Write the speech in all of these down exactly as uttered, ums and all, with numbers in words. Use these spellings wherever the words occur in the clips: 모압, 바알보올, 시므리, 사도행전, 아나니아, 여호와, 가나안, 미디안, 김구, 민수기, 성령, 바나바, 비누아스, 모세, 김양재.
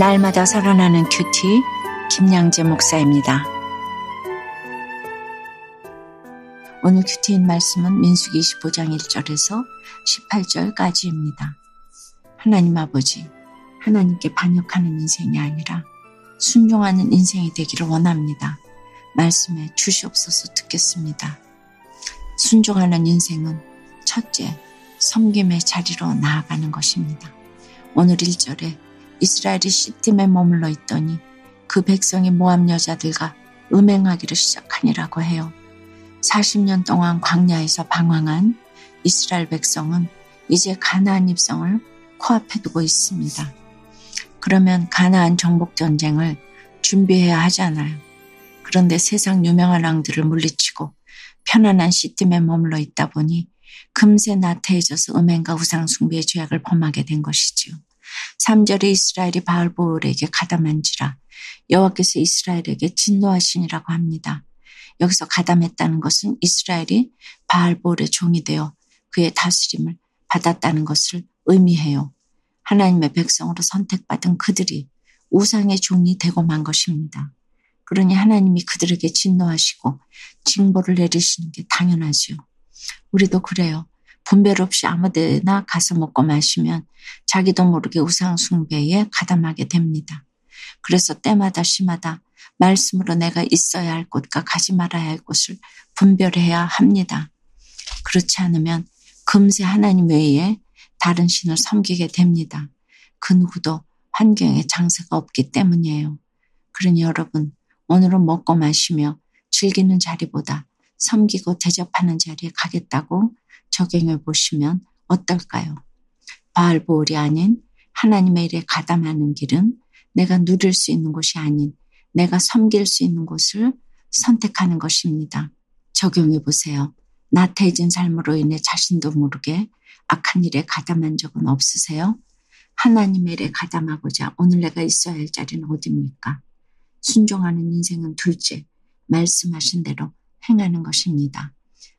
날마다 살아나는 큐티 김양재 목사입니다. 오늘 큐티인 말씀은 민수기 십오 장 일 절에서 십팔 절까지입니다. 하나님 아버지, 하나님께 반역하는 인생이 아니라 순종하는 인생이 되기를 원합니다. 말씀에 주시옵소서 듣겠습니다. 순종하는 인생은 첫째, 섬김의 자리로 나아가는 것입니다. 오늘 일 절에 이스라엘이 시딤에 머물러 있더니 그 백성이 모압 여자들과 음행하기를 시작하니라고 해요. 사십 년 동안 광야에서 방황한 이스라엘 백성은 이제 가나안 입성을 코앞에 두고 있습니다. 그러면 가나안 정복전쟁을 준비해야 하잖아요. 그런데 세상 유명한 왕들을 물리치고 편안한 시딤에 머물러 있다 보니 금세 나태해져서 음행과 우상숭배의 죄악을 범하게 된 것이지요. 삼 절에 이스라엘이 바알보올에게 가담한지라 여호와께서 이스라엘에게 진노하시니라고 합니다. 여기서 가담했다는 것은 이스라엘이 바알보올의 종이 되어 그의 다스림을 받았다는 것을 의미해요. 하나님의 백성으로 선택받은 그들이 우상의 종이 되고 만 것입니다. 그러니 하나님이 그들에게 진노하시고 징벌을 내리시는 게 당연하지요. 우리도 그래요. 분별 없이 아무데나 가서 먹고 마시면 자기도 모르게 우상 숭배에 가담하게 됩니다. 그래서 때마다 시마다 말씀으로 내가 있어야 할 곳과 가지 말아야 할 곳을 분별해야 합니다. 그렇지 않으면 금세 하나님 외에 다른 신을 섬기게 됩니다. 그 누구도 환경에 장사가 없기 때문이에요. 그러니 여러분, 오늘은 먹고 마시며 즐기는 자리보다 섬기고 대접하는 자리에 가겠다고 적용해 보시면 어떨까요? 바알보올이 아닌 하나님의 일에 가담하는 길은 내가 누릴 수 있는 곳이 아닌 내가 섬길 수 있는 곳을 선택하는 것입니다. 적용해 보세요. 나태해진 삶으로 인해 자신도 모르게 악한 일에 가담한 적은 없으세요? 하나님의 일에 가담하고자 오늘 내가 있어야 할 자리는 어디입니까? 순종하는 인생은 둘째, 말씀하신 대로 행하는 것입니다.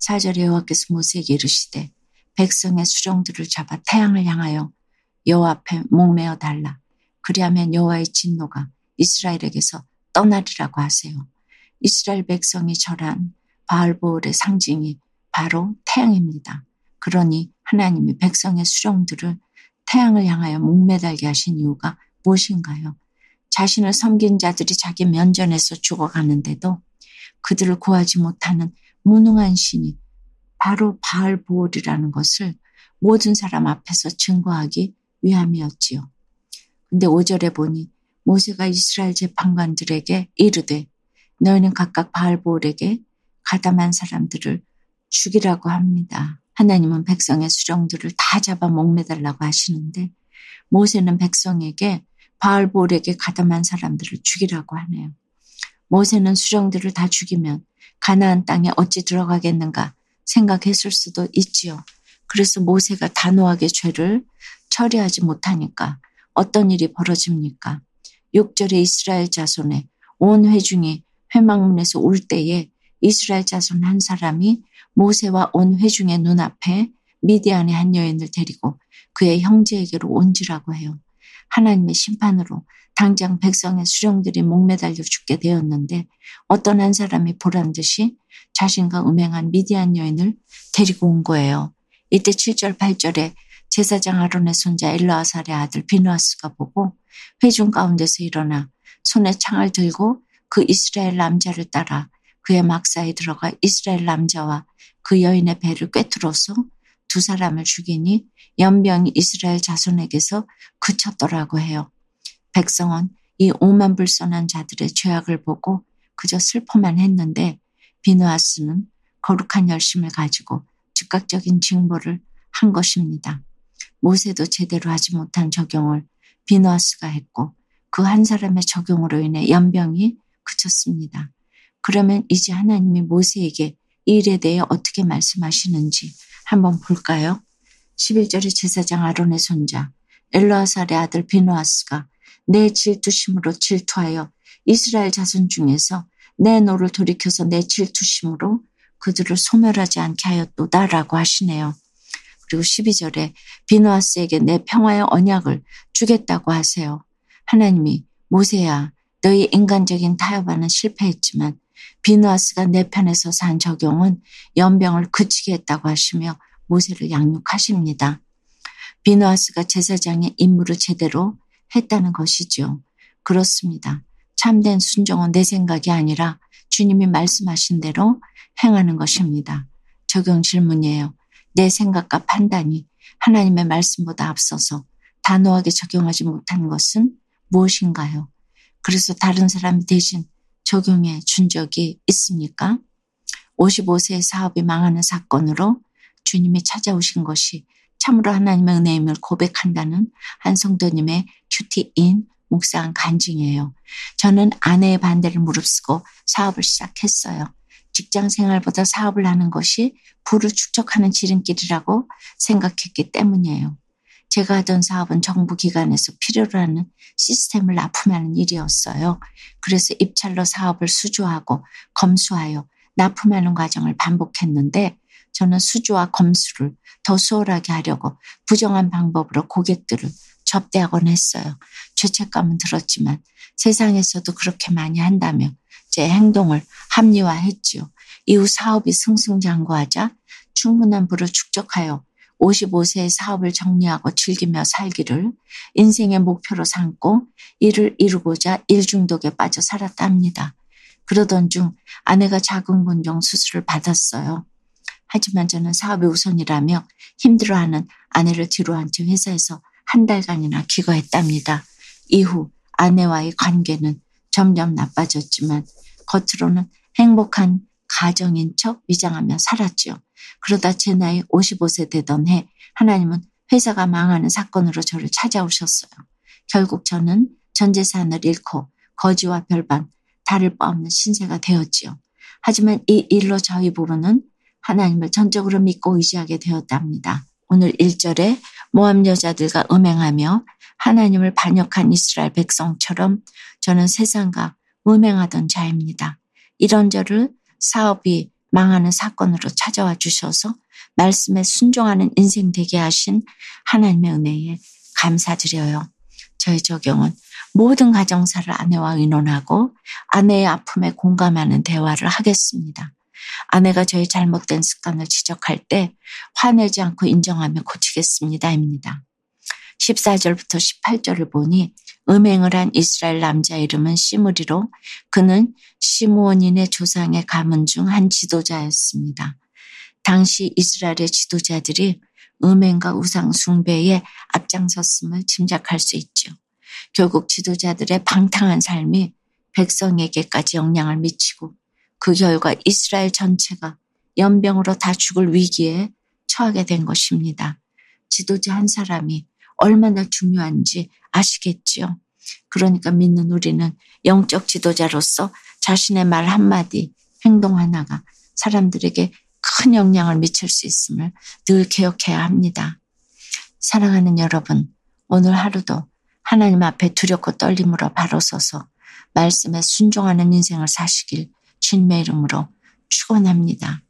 사 절에 여호와께서 모세에게 이르시되 백성의 수령들을 잡아 태양을 향하여 여호와 앞에 목매어 달라. 그리하면 여호와의 진노가 이스라엘에게서 떠나리라고 하세요. 이스라엘 백성이 절한 바알보올의 상징이 바로 태양입니다. 그러니 하나님이 백성의 수령들을 태양을 향하여 목매달게 하신 이유가 무엇인가요? 자신을 섬긴 자들이 자기 면전에서 죽어가는데도 그들을 구하지 못하는 무능한 신이 바로 바알보올이라는 것을 모든 사람 앞에서 증거하기 위함이었지요. 근데 오 절에 보니 모세가 이스라엘 재판관들에게 이르되 너희는 각각 바알보올에게 가담한 사람들을 죽이라고 합니다. 하나님은 백성의 수령들을 다 잡아 목매달라고 하시는데 모세는 백성에게 바알보올에게 가담한 사람들을 죽이라고 하네요. 모세는 수령들을 다 죽이면 가나안 땅에 어찌 들어가겠는가 생각했을 수도 있지요. 그래서 모세가 단호하게 죄를 처리하지 못하니까 어떤 일이 벌어집니까? 육 절에 이스라엘 자손의 온 회중이 회막문에서 울 때에 이스라엘 자손 한 사람이 모세와 온 회중의 눈앞에 미디안의 한 여인을 데리고 그의 형제에게로 온지라고 해요. 하나님의 심판으로 당장 백성의 수령들이 목매달려 죽게 되었는데 어떤 한 사람이 보란듯이 자신과 음행한 미디안 여인을 데리고 온 거예요. 이때 칠 절 팔 절에 제사장 아론의 손자 엘르아살의 아들 비누아스가 보고 회중 가운데서 일어나 손에 창을 들고 그 이스라엘 남자를 따라 그의 막사에 들어가 이스라엘 남자와 그 여인의 배를 꿰뚫어서 두 사람을 죽이니 연병이 이스라엘 자손에게서 그쳤더라고 해요. 백성은 이 오만불선한 자들의 죄악을 보고 그저 슬퍼만 했는데 비누아스는 거룩한 열심을 가지고 즉각적인 징벌을 한 것입니다. 모세도 제대로 하지 못한 적용을 비누아스가 했고 그 한 사람의 적용으로 인해 연병이 그쳤습니다. 그러면 이제 하나님이 모세에게 이 일에 대해 어떻게 말씀하시는지 한번 볼까요? 십일 절에 제사장 아론의 손자 엘르아살의 아들 비누아스가 내 질투심으로 질투하여 이스라엘 자손 중에서 내 노를 돌이켜서 내 질투심으로 그들을 소멸하지 않게 하였도다라고 하시네요. 그리고 십이 절에 비누아스에게 내 평화의 언약을 주겠다고 하세요. 하나님이 모세야 너희 인간적인 타협안은 실패했지만 비누아스가 내 편에서 산 적용은 연병을 그치게 했다고 하시며 모세를 양육하십니다. 비누아스가 제사장의 임무를 제대로 했다는 것이죠. 그렇습니다. 참된 순종은 내 생각이 아니라 주님이 말씀하신 대로 행하는 것입니다. 적용 질문이에요. 내 생각과 판단이 하나님의 말씀보다 앞서서 단호하게 적용하지 못한 것은 무엇인가요? 그래서 다른 사람이 대신 적용해 준 적이 있습니까? 오십오 세의 사업이 망하는 사건으로 주님이 찾아오신 것이 참으로 하나님의 은혜임을 고백한다는 한 성도님의 큐티인 묵상한 간증이에요. 저는 아내의 반대를 무릅쓰고 사업을 시작했어요. 직장 생활보다 사업을 하는 것이 부를 축적하는 지름길이라고 생각했기 때문이에요. 제가 하던 사업은 정부 기관에서 필요로 하는 시스템을 납품하는 일이었어요. 그래서 입찰로 사업을 수주하고 검수하여 납품하는 과정을 반복했는데 저는 수주와 검수를 더 수월하게 하려고 부정한 방법으로 고객들을 접대하곤 했어요. 죄책감은 들었지만 세상에서도 그렇게 많이 한다며 제 행동을 합리화했지요. 이후 사업이 승승장구하자 충분한 부를 축적하여 오십오 세의 사업을 정리하고 즐기며 살기를 인생의 목표로 삼고 이를 이루고자 일중독에 빠져 살았답니다. 그러던 중 아내가 자궁근종 수술을 받았어요. 하지만 저는 사업이 우선이라며 힘들어하는 아내를 뒤로한 채 회사에서 한 달간이나 기거했답니다. 이후 아내와의 관계는 점점 나빠졌지만 겉으로는 행복한 가정인 척 위장하며 살았지요. 그러다 제 나이 오십오 세 되던 해 하나님은 회사가 망하는 사건으로 저를 찾아오셨어요. 결국 저는 전 재산을 잃고 거지와 별반 다를 바 없는 신세가 되었지요. 하지만 이 일로 저희 부부는 하나님을 전적으로 믿고 의지하게 되었답니다. 오늘 일 절에 모함 여자들과 음행하며 하나님을 반역한 이스라엘 백성처럼 저는 세상과 음행하던 자입니다. 이런 저를 사업이 망하는 사건으로 찾아와 주셔서 말씀에 순종하는 인생 되게 하신 하나님의 은혜에 감사드려요. 저의 적용은 모든 가정사를 아내와 의논하고 아내의 아픔에 공감하는 대화를 하겠습니다. 아내가 저의 잘못된 습관을 지적할 때 화내지 않고 인정하며 고치겠습니다입니다. 십사 절부터 십팔 절을 보니 음행을 한 이스라엘 남자 이름은 시므리로 그는 시므온인의 조상의 가문 중 한 지도자였습니다. 당시 이스라엘의 지도자들이 음행과 우상 숭배에 앞장섰음을 짐작할 수 있죠. 결국 지도자들의 방탕한 삶이 백성에게까지 영향을 미치고 그 결과 이스라엘 전체가 연병으로 다 죽을 위기에 처하게 된 것입니다. 지도자 한 사람이 얼마나 중요한지 아시겠지요? 그러니까 믿는 우리는 영적 지도자로서 자신의 말 한마디, 행동 하나가 사람들에게 큰 영향을 미칠 수 있음을 늘 기억해야 합니다. 사랑하는 여러분, 오늘 하루도 하나님 앞에 두렵고 떨림으로 바로 서서 말씀에 순종하는 인생을 사시길 주님의 이름으로 축원합니다.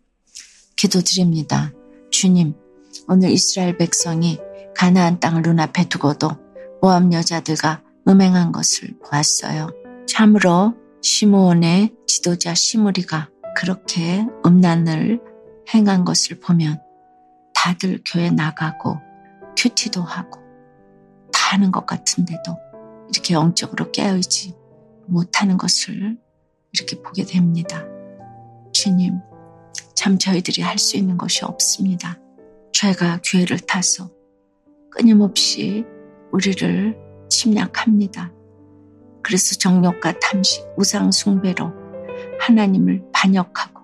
기도드립니다. 주님, 오늘 이스라엘 백성이 가나안 땅을 눈앞에 두고도 모함 여자들과 음행한 것을 보았어요. 참으로 시므온의 지도자 시므리가 그렇게 음란을 행한 것을 보면 다들 교회 나가고 큐티도 하고 다 하는 것 같은데도 이렇게 영적으로 깨어있지 못하는 것을 이렇게 보게 됩니다. 주님, 참 저희들이 할 수 있는 것이 없습니다. 죄가 기회를 타서 끊임없이 우리를 침략합니다. 그래서 정욕과 탐식, 우상 숭배로 하나님을 반역하고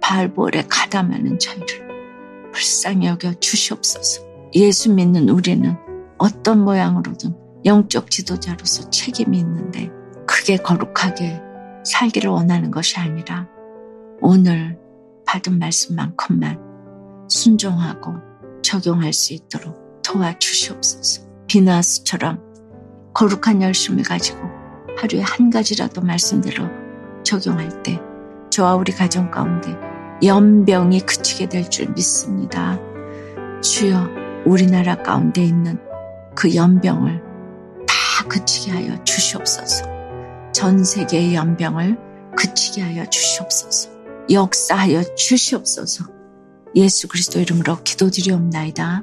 바알보알에 가담하는 저희를 불쌍히 여겨 주시옵소서. 예수 믿는 우리는 어떤 모양으로든 영적 지도자로서 책임이 있는데 그게 거룩하게 살기를 원하는 것이 아니라 오늘 받은 말씀만큼만 순종하고 적용할 수 있도록 도와주시옵소서. 비나스처럼 거룩한 열심을 가지고 하루에 한 가지라도 말씀대로 적용할 때 저와 우리 가정 가운데 연병이 그치게 될 줄 믿습니다. 주여, 우리나라 가운데 있는 그 연병을 다 그치게 하여 주시옵소서. 전 세계의 연병을 그치게 하여 주시옵소서. 역사하여 주시옵소서. 예수 그리스도 이름으로 기도드리옵나이다.